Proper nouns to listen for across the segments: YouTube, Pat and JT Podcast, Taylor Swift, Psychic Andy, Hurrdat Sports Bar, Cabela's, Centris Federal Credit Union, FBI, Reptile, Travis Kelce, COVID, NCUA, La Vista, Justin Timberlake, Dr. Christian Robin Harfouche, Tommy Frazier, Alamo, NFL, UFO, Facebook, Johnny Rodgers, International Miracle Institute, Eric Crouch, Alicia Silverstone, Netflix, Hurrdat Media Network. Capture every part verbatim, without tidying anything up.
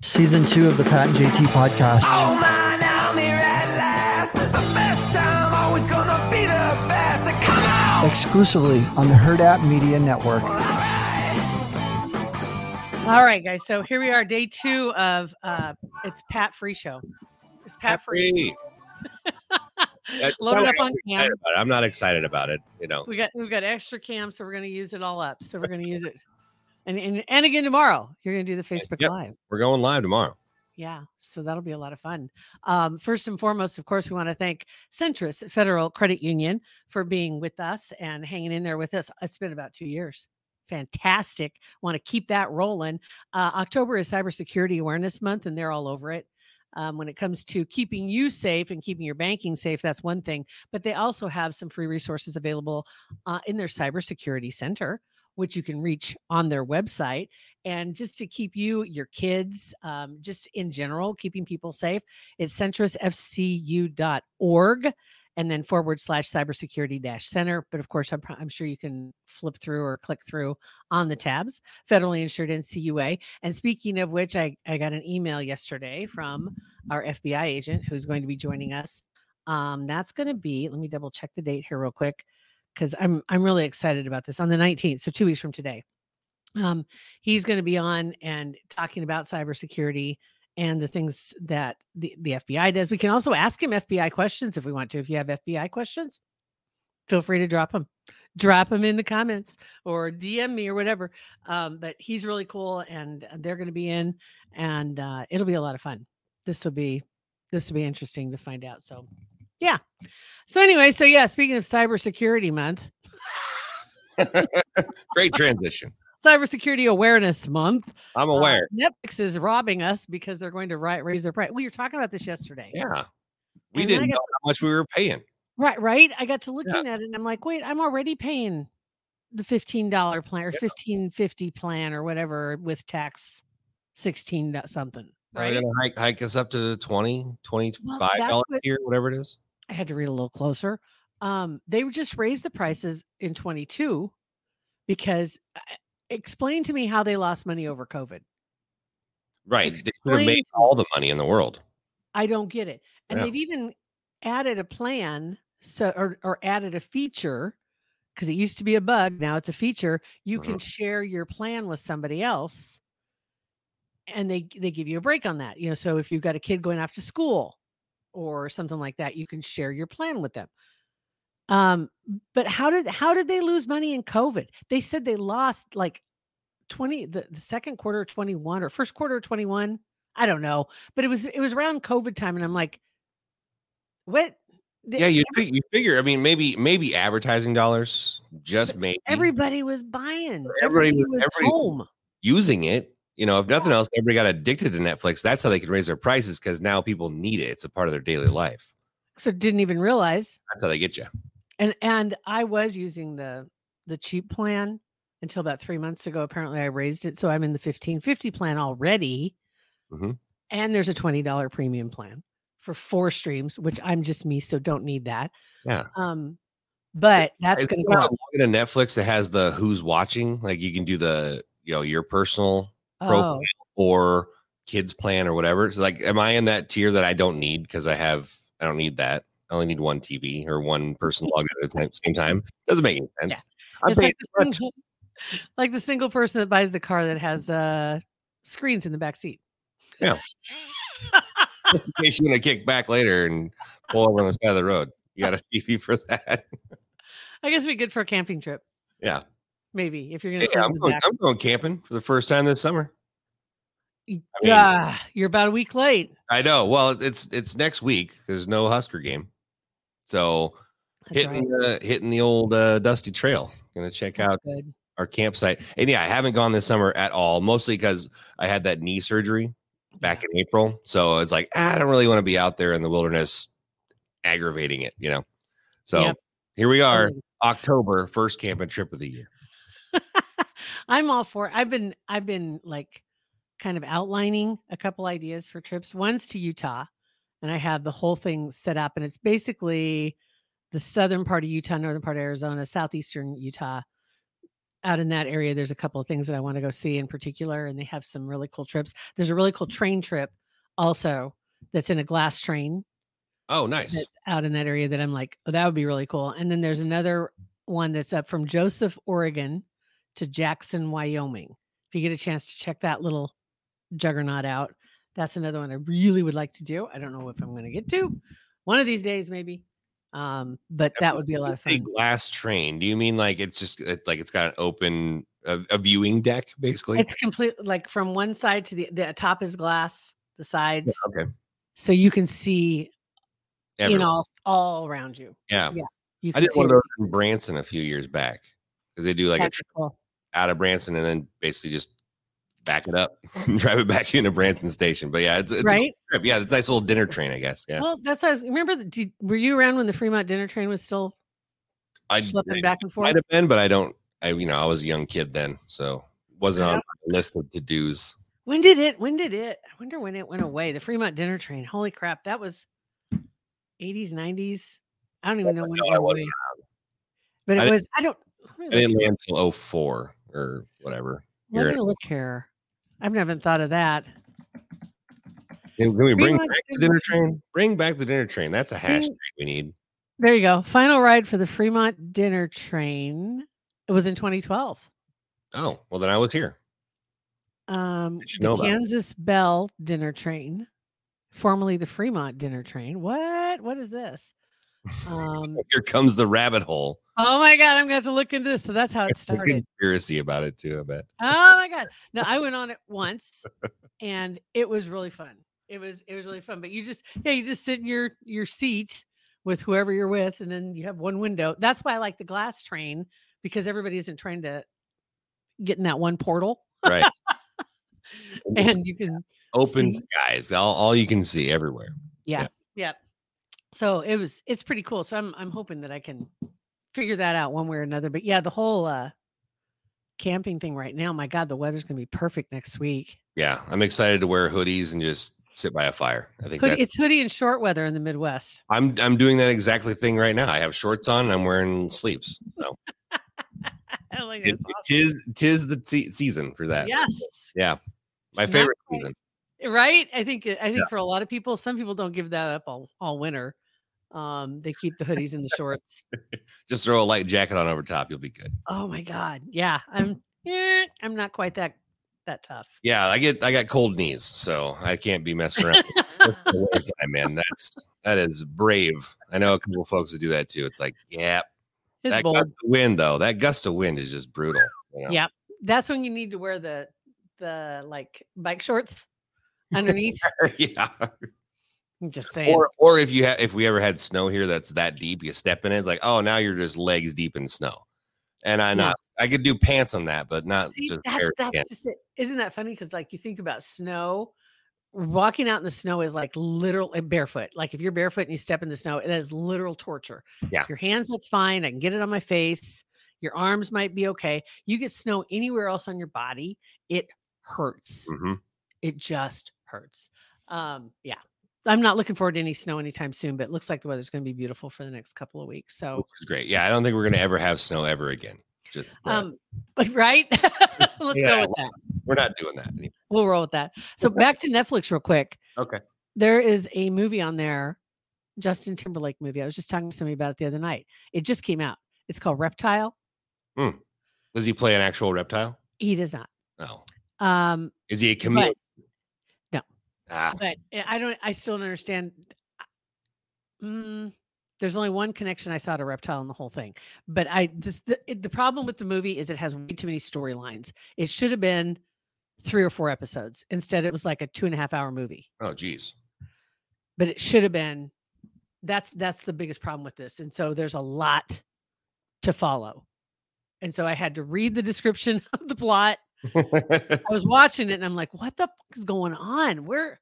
Season two of the Pat and J T Podcast. Oh man, I'm here at last. The best time, always gonna be the best. Come out! Exclusively on the Hurrdat Media Network. All right. All right, guys. So here we are, day two of uh, it's Pat Free Show. It's Pat, Pat Free. free. Loaded up on cam. I'm not excited about it. You know, we got we've got extra cam, so we're gonna use it all up. So we're gonna use it. And, and and again tomorrow, you're going to do the Facebook yep. Live. We're going live tomorrow. Yeah, so that'll be a lot of fun. Um, first and foremost, of course, we want to thank Centris Federal Credit Union for being with us and hanging in there with us. It's been about two years. Fantastic. Want to keep that rolling. Uh, October is Cybersecurity Awareness Month, and they're all over it. Um, when it comes to keeping you safe and keeping your banking safe, that's one thing. But they also have some free resources available uh, in their cybersecurity center, which you can reach on their website, and just to keep you, your kids, um, just in general, keeping people safe. It's centris f c u dot org and then forward slash cybersecurity dash center. But of course, I'm, I'm sure you can flip through or click through on the tabs, federally insured N C U A. And speaking of which, I, I got an email yesterday from our F B I agent who's going to be joining us. Um, that's going to be, let me double check the date here real quick, because I'm I'm really excited about this. On the nineteenth, so two weeks from today, um, he's going to be on and talking about cybersecurity and the things that the, the F B I does. We can also ask him F B I questions if we want to. If you have F B I questions, feel free to drop them. Drop them in the comments or D M me or whatever. Um, but he's really cool, and they're going to be in, and uh, it'll be a lot of fun. This will be this will be interesting to find out. So, yeah. So anyway, so yeah, speaking of Cybersecurity Month. Great transition. Cybersecurity Awareness Month. I'm aware. Uh, Netflix is robbing us because they're going to ri- raise their price. We were talking about this yesterday. Yeah. We and didn't got, know how much we were paying. Right, right. I got to looking yeah. at it and I'm like, wait, I'm already paying the fifteen dollars plan or fifteen fifty plan or whatever with tax sixteen something. Right? They're going to hike, hike us up to twenty dollars, twenty-five dollars well, what, here, whatever it is. I had to read a little closer. Um, they just raised the prices in twenty-two because uh, explain to me how they lost money over COVID. Right. Explain, they could have made all the money in the world. I don't get it. And yeah. they've even added a plan so or, or added a feature, because it used to be a bug. Now it's a feature. You mm-hmm. can share your plan with somebody else, and they, they give you a break on that. You know, so if you've got a kid going off to school or something like that, you can share your plan with them. Um, but how did how did they lose money in COVID? They said they lost like twenty the, the second quarter of twenty-one or first quarter of twenty-one. I don't know, but it was it was around COVID time, and I'm like, what? Yeah, you fig- you figure. I mean, maybe maybe advertising dollars, just maybe. Everybody was buying. Everybody, everybody was everybody home using it. You know, if nothing else, everybody got addicted to Netflix. That's how they could raise their prices, because now people need it. It's a part of their daily life. So didn't even realize. That's how they get you. And and I was using the the cheap plan until about three months ago. Apparently, I raised it, so I'm in the fifteen fifty plan already. Mm-hmm. And there's a twenty dollars premium plan for four streams, which I'm just me, so don't need that. Yeah. Um, but that's going to go. A Netflix that has the who's watching. Like you can do the you know your personal. Profile oh. or kids plan or whatever. So like, am I in that tier that I don't need? Because I have, I don't need that. I only need one T V or one person logged at the same time. Doesn't make any sense. Yeah. I'm paying like, the single, like the single person that buys the car that has uh, screens in the back seat. Yeah. Just in case you're going to kick back later and pull over on the side of the road. You got a T V for that. I guess it'd be good for a camping trip. Yeah. Maybe if you're going to hey, I'm, I'm going camping for the first time this summer. Yeah, I mean, you're about a week late. I know. Well, it's it's next week. There's no Husker game. So That's hitting right. the hitting the old uh, Dusty Trail. Gonna check That's out good. Our campsite. And yeah, I haven't gone this summer at all, mostly because I had that knee surgery back in April. So it's like, ah, I don't really want to be out there in the wilderness aggravating it, you know. So yep. Here we are, October, first camping trip of the year. I'm all for it. I've been I've been like kind of outlining a couple ideas for trips. One's to Utah, and I have the whole thing set up, and it's basically the southern part of Utah, northern part of Arizona, southeastern Utah. Out in that area, there's a couple of things that I want to go see in particular, and they have some really cool trips. There's a really cool train trip also that's in a glass train. Oh, nice. That's out in that area that I'm like, oh, that would be really cool. And then there's another one that's up from Joseph, Oregon to Jackson, Wyoming. If you get a chance to check that little juggernaut out, that's another one I really would like to do. I don't know if I'm going to get to one of these days, maybe. Um, but that would be a lot of fun. A glass train. Do you mean like it's just like it's got an open a, a viewing deck, basically? It's complete, like from one side to the, the top is glass, the sides. Yeah, okay. So you can see everyone. You know, all around you. Yeah. Yeah. You I did one of those in Branson a few years back because they do like That's a trip cool. out of Branson and then basically just back it up and drive it back into Branson Station. But yeah, it's, it's right? a cool trip. Yeah, it's a nice little dinner train, I guess. Yeah. Well, that's what I was, remember. The, did, were you around when the Fremont dinner train was still I, I back and forth? Might have been, but I don't. I you know I was a young kid then, so wasn't yeah. on my list of to dos. When did it? When did it? I wonder when it went away. The Fremont dinner train. Holy crap, that was eighties, nineties. I don't even know when no, it went away. But it was. I don't. I didn't land until oh four or whatever. Let me look here. I haven't thought of that. Can, can we bring back the dinner train? Bring back the dinner train. That's a hashtag we need. There you go. Final ride for the Fremont dinner train. It was in twenty twelve. Oh, well, then I was here. Um, the Kansas Belle dinner train, formerly the Fremont dinner train. What? What is this? Um, here comes the rabbit hole. Oh my god, I'm gonna have to look into this. So that's how it started. Conspiracy about it too, I bet. Oh my god. No, I went on it once and it was really fun. It was it was really fun. But you just yeah, you just sit in your your seat with whoever you're with, and then you have one window. That's why I like the glass train, because everybody isn't trying to get in that one portal. Right. and it's you can open see. Guys, all, all you can see everywhere. Yeah, yeah. yeah. So it was, it's pretty cool. So I'm, I'm hoping that I can figure that out one way or another, but yeah, the whole, uh, camping thing right now, my God, the weather's going to be perfect next week. Yeah. I'm excited to wear hoodies and just sit by a fire. I think Hood- it's hoodie and short weather in the Midwest. I'm, I'm doing that exactly thing right now. I have shorts on and I'm wearing sleeves. So I like it, awesome. tis, tis the t- season for that. Yes. Yeah. My favorite Not- season. Right. I think, I think yeah. for a lot of people, some people don't give that up all, all winter. Um, they keep the hoodies and the shorts. Just throw a light jacket on over top. You'll be good. Oh my God. Yeah. I'm, eh, I'm not quite that, that tough. Yeah. I get, I got cold knees, so I can't be messing around. Time, man. That's, that is brave. I know a couple of folks that do that too. It's like, yeah, it's that bold. Gust of wind though. That gust of wind is just brutal. You know? Yeah. That's when you need to wear the, the like bike shorts. Underneath, yeah. I'm just saying. Or, or if you have, if we ever had snow here that's that deep, you step in it, it's like, oh, now you're just legs deep in snow. And I yeah. not, I could do pants on that, but not. See, just that's, that's just it. Isn't that funny? Because like you think about snow, walking out in the snow is like literal barefoot. Like if you're barefoot and you step in the snow, it is literal torture. Yeah, if your hands, that's fine. I can get it on my face. Your arms might be okay. You get snow anywhere else on your body, it hurts. Mm-hmm. It just hurts. Um, yeah. I'm not looking forward to any snow anytime soon, but it looks like the weather's going to be beautiful for the next couple of weeks. So it's great. Yeah. I don't think we're going to ever have snow ever again. Just, um, but right. Let's yeah, go with that. We're not doing that anymore. We'll roll with that. So back to Netflix real quick. Okay. There is a movie on there, Justin Timberlake movie. I was just talking to somebody about it the other night. It just came out. It's called Reptile. Hmm. Does he play an actual reptile? He does not. No. Um, is he a comedian? No, Yeah. But I don't, I still don't understand. Mm, there's only one connection I saw to Reptile in the whole thing. But I, this, the, the problem with the movie is it has way too many storylines. It should have been three or four episodes. Instead, it was like a two and a half hour movie. Oh, geez. But it should have been. That's, that's the biggest problem with this. And so there's a lot to follow. And so I had to read the description of the plot. I was watching it and I'm like, what the fuck is going on? Where,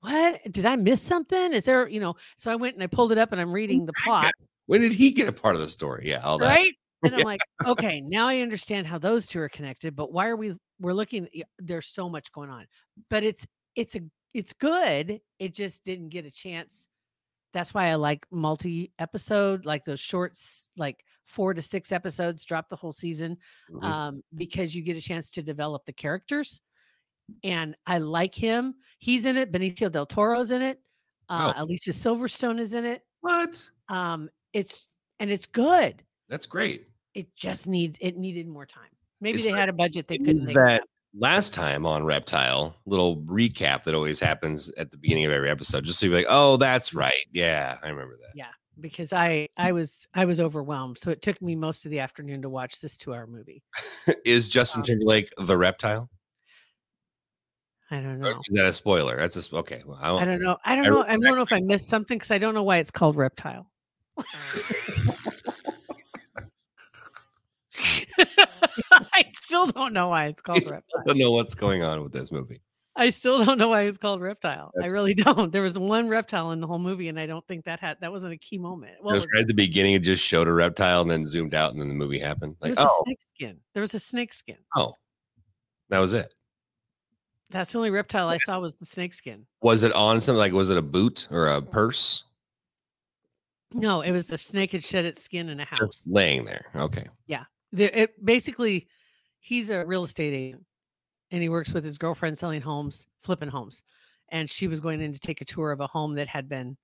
what? Did I miss something? Is there, you know, so I went and I pulled it up and I'm reading the plot. When did he get a part of the story? Yeah. All that. Right. And I'm yeah. like, okay, now I understand how those two are connected, but why are we, we're looking, there's so much going on, but it's, it's a, it's good. It just didn't get a chance. That's why I like multi-episode, like those shorts, like four to six episodes, drop the whole season, mm-hmm. um, because you get a chance to develop the characters. And I like him. He's in it. Benicio del Toro's in it. Uh, oh. Alicia Silverstone is in it. What? Um, it's and it's good. That's great. It just needs, it needed more time. Maybe it's they great. had a budget they it couldn't make that- Last time on Reptile, little recap that always happens at the beginning of every episode, just so you're like, oh, that's right. Yeah, I remember that. Yeah, because I I was I was overwhelmed. So it took me most of the afternoon to watch this two hour movie. Is Justin um, Timberlake the Reptile? I don't know. Or is that a spoiler? That's a okay. Well, I, I don't know. I don't I know. I don't know if I missed something because I don't know why it's called Reptile. I still don't know why it's called Reptile. I don't know what's going on with this movie. I still don't know why it's called Reptile. That's I really cool. don't. There was one reptile in the whole movie, and I don't think that had that wasn't a key moment. Well, it was, was right at the beginning. It just showed a reptile, and then zoomed out, and then the movie happened. Like there was oh, a snake skin. There was a snake skin. Oh, that was it. That's the only reptile yeah. I saw was the snake skin. Was it on something like? Was it a boot or a purse? No, it was the snake had shed its skin in a house, just laying there. Okay. Yeah. It basically, he's a real estate agent and he works with his girlfriend selling homes, flipping homes. And she was going in to take a tour of a home that had been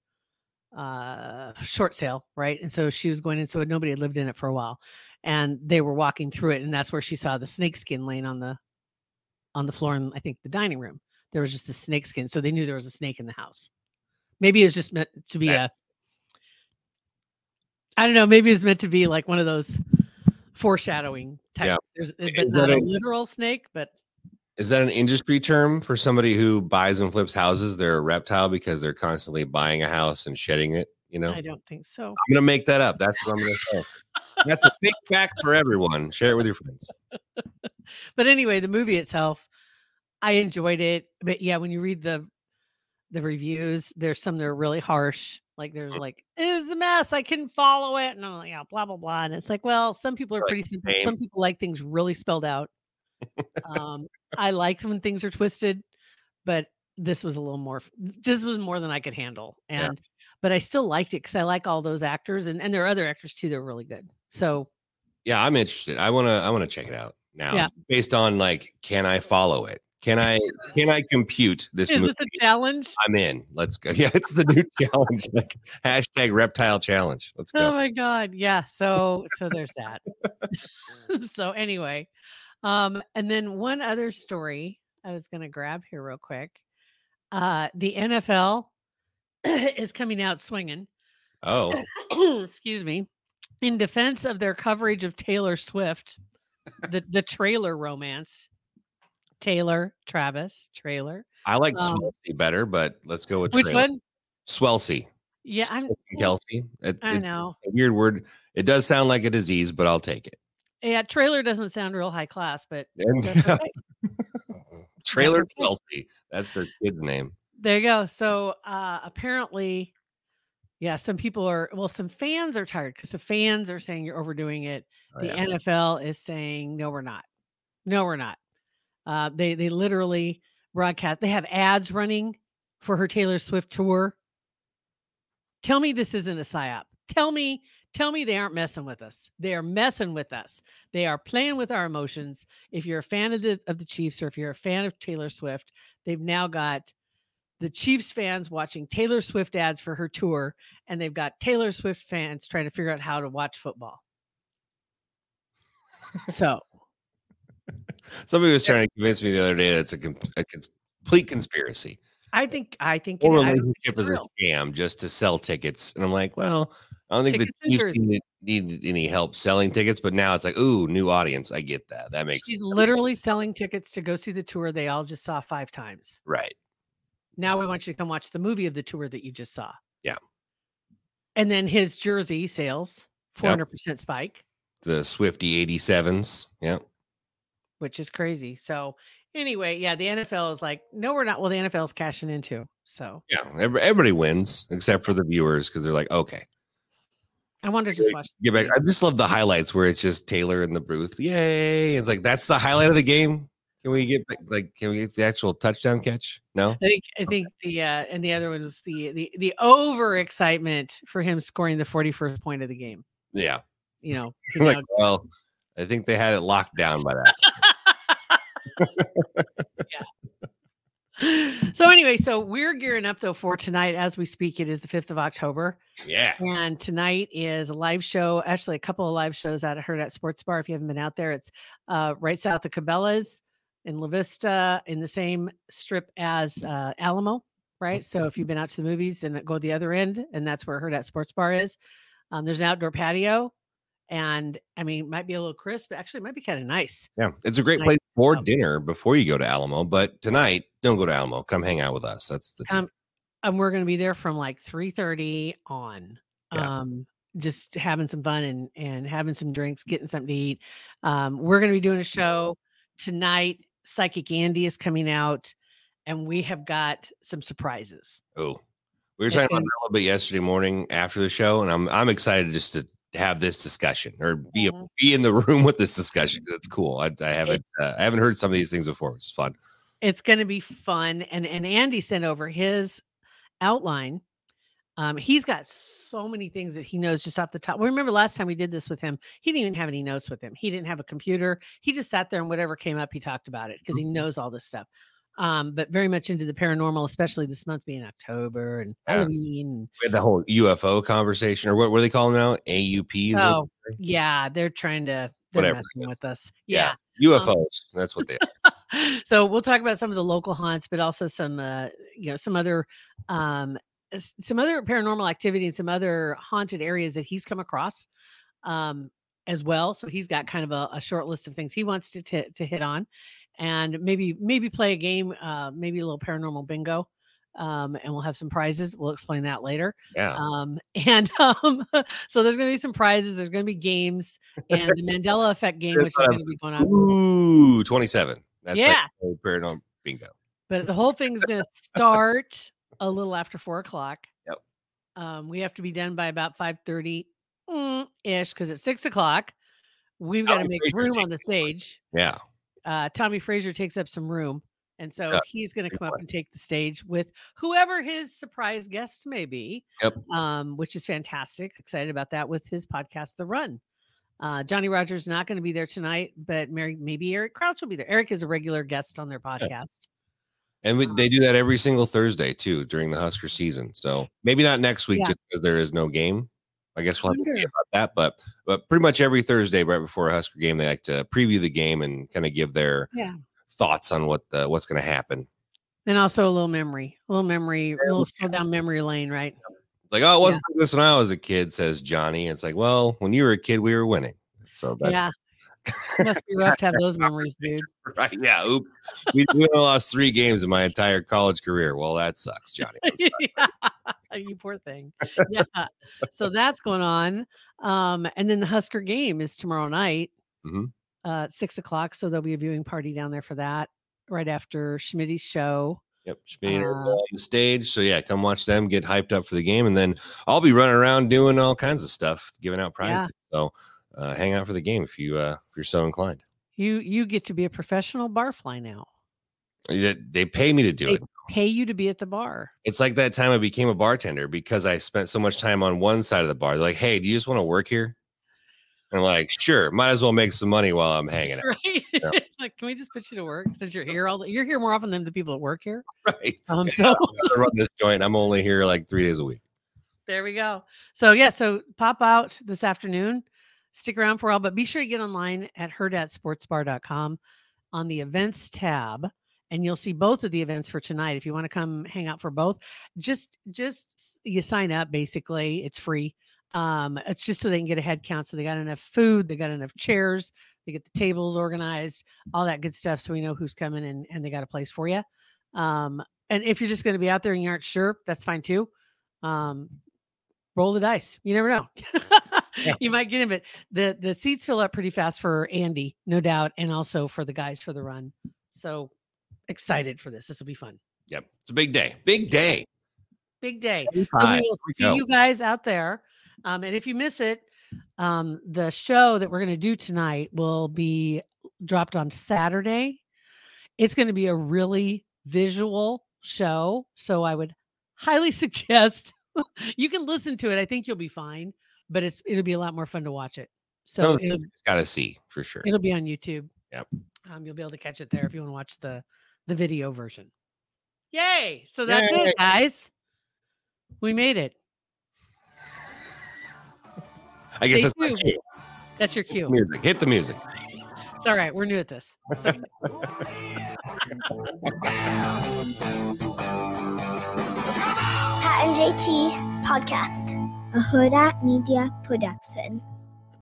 uh, short sale, right? And so she was going in, so nobody had lived in it for a while. And they were walking through it, and that's where she saw the snakeskin laying on the on the floor in, I think, the dining room. There was just a snakeskin, so they knew there was a snake in the house. Maybe it was just meant to be a, I don't know, maybe it was meant to be like one of those foreshadowing type. Yeah. There's it's not a, a literal snake, but is that an industry term for somebody who buys and flips houses? They're a reptile because they're constantly buying a house and shedding it, you know? I don't think so. I'm gonna make that up. That's what I'm gonna say. That's a big fact for everyone. Share it with your friends. But anyway, the movie itself, I enjoyed it. But yeah, when you read the the reviews, there's some that are really harsh. Like there's like, it's a mess. I couldn't follow it. And I'm like, yeah, blah, blah, blah. And it's like, well, some people are pretty simple. Some people like things really spelled out. Um, I like when things are twisted, but this was a little more, this was more than I could handle. And, yeah. but I still liked it because I like all those actors and, and there are other actors too. They're really good. So yeah, I'm interested. I want to, I want to check it out now yeah. based on like, can I follow it? Can I can I compute this? Is movie? This a challenge? I'm in. Let's go. Yeah, it's the new challenge. Like hashtag reptile challenge. Let's go. Oh my god. Yeah. So so there's that. So anyway. Um, and then one other story I was gonna grab here real quick. Uh the N F L is coming out swinging. Oh. Excuse me. In defense of their coverage of Taylor Swift, the the trailer romance. Taylor, Travis, trailer. I like um, Swelsey better, but let's go with which trailer. one? Swelsey. Yeah, I'm Kelce. It, I know. It's a weird word. It does sound like a disease, but I'll take it. Yeah, trailer doesn't sound real high class, but that's okay. Trailer Kelce. That's their kid's name. There you go. So uh, apparently, yeah, some people are. Well, some fans are tired because the fans are saying you're overdoing it. Oh, the yeah. N F L is saying no, we're not. No, we're not. Uh, they they literally broadcast. They have ads running for her Taylor Swift tour. Tell me this isn't a psyop. Tell me, tell me they aren't messing with us. They are messing with us. They are playing with our emotions. If you're a fan of the of the Chiefs or if you're a fan of Taylor Swift, they've now got the Chiefs fans watching Taylor Swift ads for her tour, and they've got Taylor Swift fans trying to figure out how to watch football. So. Somebody was trying to convince me the other day that it's a, com- a cons- complete conspiracy. I think I think or relationship is a scam just to sell tickets. And I'm like, well, I don't think the Chiefs need any help selling tickets, but now it's like, ooh, new audience. I get that. That makes sense. She's literally selling tickets to go see the tour they all just saw five times. Right. Now we want you to come watch the movie of the tour that you just saw. Yeah. And then his jersey sales, four hundred percent yep. spike. The Swifty eighty-sevens. Yeah. Which is crazy. So anyway, yeah, the N F L is like, no, we're not. Well, the N F L's cashing in too. So yeah, everybody wins except for the viewers because they're like, okay. I want to just watch. Get back. I just love the highlights where it's just Taylor in the booth. Yay. It's like, that's the highlight of the game. Can we get like, can we get the actual touchdown catch? No, I think, I think okay. the, uh, and the other one was the, the, the over excitement for him scoring the forty-first point of the game. Yeah. You know, like, now- well, I think they had it locked down by that. Yeah. So anyway, so we're gearing up though for tonight as we speak. It is the fifth of October. Yeah. And tonight is a live show, actually a couple of live shows out at Hurrdat Sports Bar. If you haven't been out there, it's uh, right south of Cabela's in La Vista in the same strip as uh, Alamo, right? So if you've been out to the movies, then go to the other end and that's where Hurrdat Sports Bar is. Um, there's an outdoor patio and I mean, might be a little crisp, but actually it might be kind of nice. Yeah. It's a great place for dinner before you go to Alamo, but tonight don't go to Alamo. Come hang out with us. That's the um, and we're going to be there from like three thirty on. Yeah. Um, just having some fun and and having some drinks, getting something to eat. Um, we're going to be doing a show tonight. Psychic Andy is coming out, and we have got some surprises. Oh, we were talking about that a little bit yesterday morning after the show, and I'm I'm excited just to have this discussion or be mm-hmm. be in the room with this discussion. That's cool. I, I haven't uh, I haven't heard some of these things before. It's fun. It's going to be fun. And and Andy sent over his outline. Um, he's got so many things that he knows just off the top. Well, remember last time we did this with him, he didn't even have any notes with him. He didn't have a computer. He just sat there and whatever came up, he talked about it because he knows all this stuff. Um, but very much into the paranormal, especially this month being October and Halloween. Yeah. The whole U F O conversation, or what were they calling now? A U Ps? Oh, yeah, they're trying to they're whatever messing with us. Yeah, yeah. U F Os. Um, that's what they are. So we'll talk about some of the local haunts, but also some, uh, you know, some other, um, some other paranormal activity and some other haunted areas that he's come across, um, as well. So he's got kind of a, a short list of things he wants to t- to hit on. And maybe maybe play a game, uh, maybe a little paranormal bingo, um, and we'll have some prizes. We'll explain that later. Yeah. Um, and um, so there's going to be some prizes. There's going to be games and the Mandela Effect game, which is going to be going on. Ooh, twenty-seven. That's yeah. Like paranormal bingo. But the whole thing is going to start a little after four o'clock. Yep. Um, we have to be done by about five thirty ish because at six o'clock we've got to make room on the stage. Yeah. Uh, Tommy Frazier takes up some room. And so yeah, he's going to come point. up and take the stage with whoever his surprise guest may be, yep. um, which is fantastic. Excited about that with his podcast, The Run. Uh, Johnny Rodgers is not going to be there tonight, but Mary, maybe Eric Crouch will be there. Eric is a regular guest on their podcast. Yeah. And we, um, they do that every single Thursday, too, during the Husker season. So maybe not next week yeah. just because there is no game. I guess we'll have to see about that, but but pretty much every Thursday, right before a Husker game, they like to preview the game and kind of give their yeah. thoughts on what the, what's going to happen. And also a little memory, a little memory, a little scroll down memory lane, right? Like, oh, it wasn't yeah. like this when I was a kid, says Johnny. It's like, well, when you were a kid, we were winning. So that, yeah, it must be rough to have those memories, dude. Right? Yeah. Oops. We, we lost three games in my entire college career. Well, that sucks, Johnny. Yeah. You poor thing. Yeah. So that's going on. Um, and then the Husker game is tomorrow night, mm-hmm. uh, six o'clock. So there'll be a viewing party down there for that right after Schmitty's show. Yep. Schmitty uh, on the stage. So yeah, come watch them, get hyped up for the game. And then I'll be running around doing all kinds of stuff, giving out prizes. Yeah. So uh, hang out for the game if you, uh, if you're so inclined. You, you get to be a professional barfly now. They, they pay me to do they- it. Pay you to be at the bar. It's like that time I became a bartender because I spent so much time on one side of the bar. They're like, hey, do you just want to work here? And I'm like, sure, might as well make some money while I'm hanging out. Right? Yeah. Like, can we just put you to work since you're here all the- you're here more often than the people that work here. Right. Um, so I run this joint. I'm only here like three days a week. There we go. So yeah, so pop out this afternoon. Stick around for all, but be sure to get online at hurrdat sports bar dot com on the events tab. and you'll see both of the events for tonight. If you want to come hang out for both, just, just you sign up. Basically it's free. Um, it's just so they can get a head count. So they got enough food, they got enough chairs, they get the tables organized, all that good stuff. So we know who's coming and, and they got a place for you. Um, and if you're just going to be out there and you aren't sure, that's fine too. Um, roll the dice. You never know. Yeah. You might get in, but the, the seats fill up pretty fast for Andy, no doubt. And also for the guys for the run. So excited for this. This will be fun. Yep. It's a big day, big day, big day. So we will see go. you guys out there. Um, and if you miss it, um, the show that we're going to do tonight will be dropped on Saturday. It's going to be a really visual show. So I would highly suggest you can listen to it. I think you'll be fine, but it's, it'll be a lot more fun to watch it. So you got to see for sure. It'll be on YouTube. Yep. Um, you'll be able to catch it there if you want to watch the, the video version. Yay. So that's Yay. it, guys. We made it. I guess that's, my cue. that's your cue. Music. Hit the music. It's all right. We're new at this. Pat and J T Podcast, a Hurrdat Media production.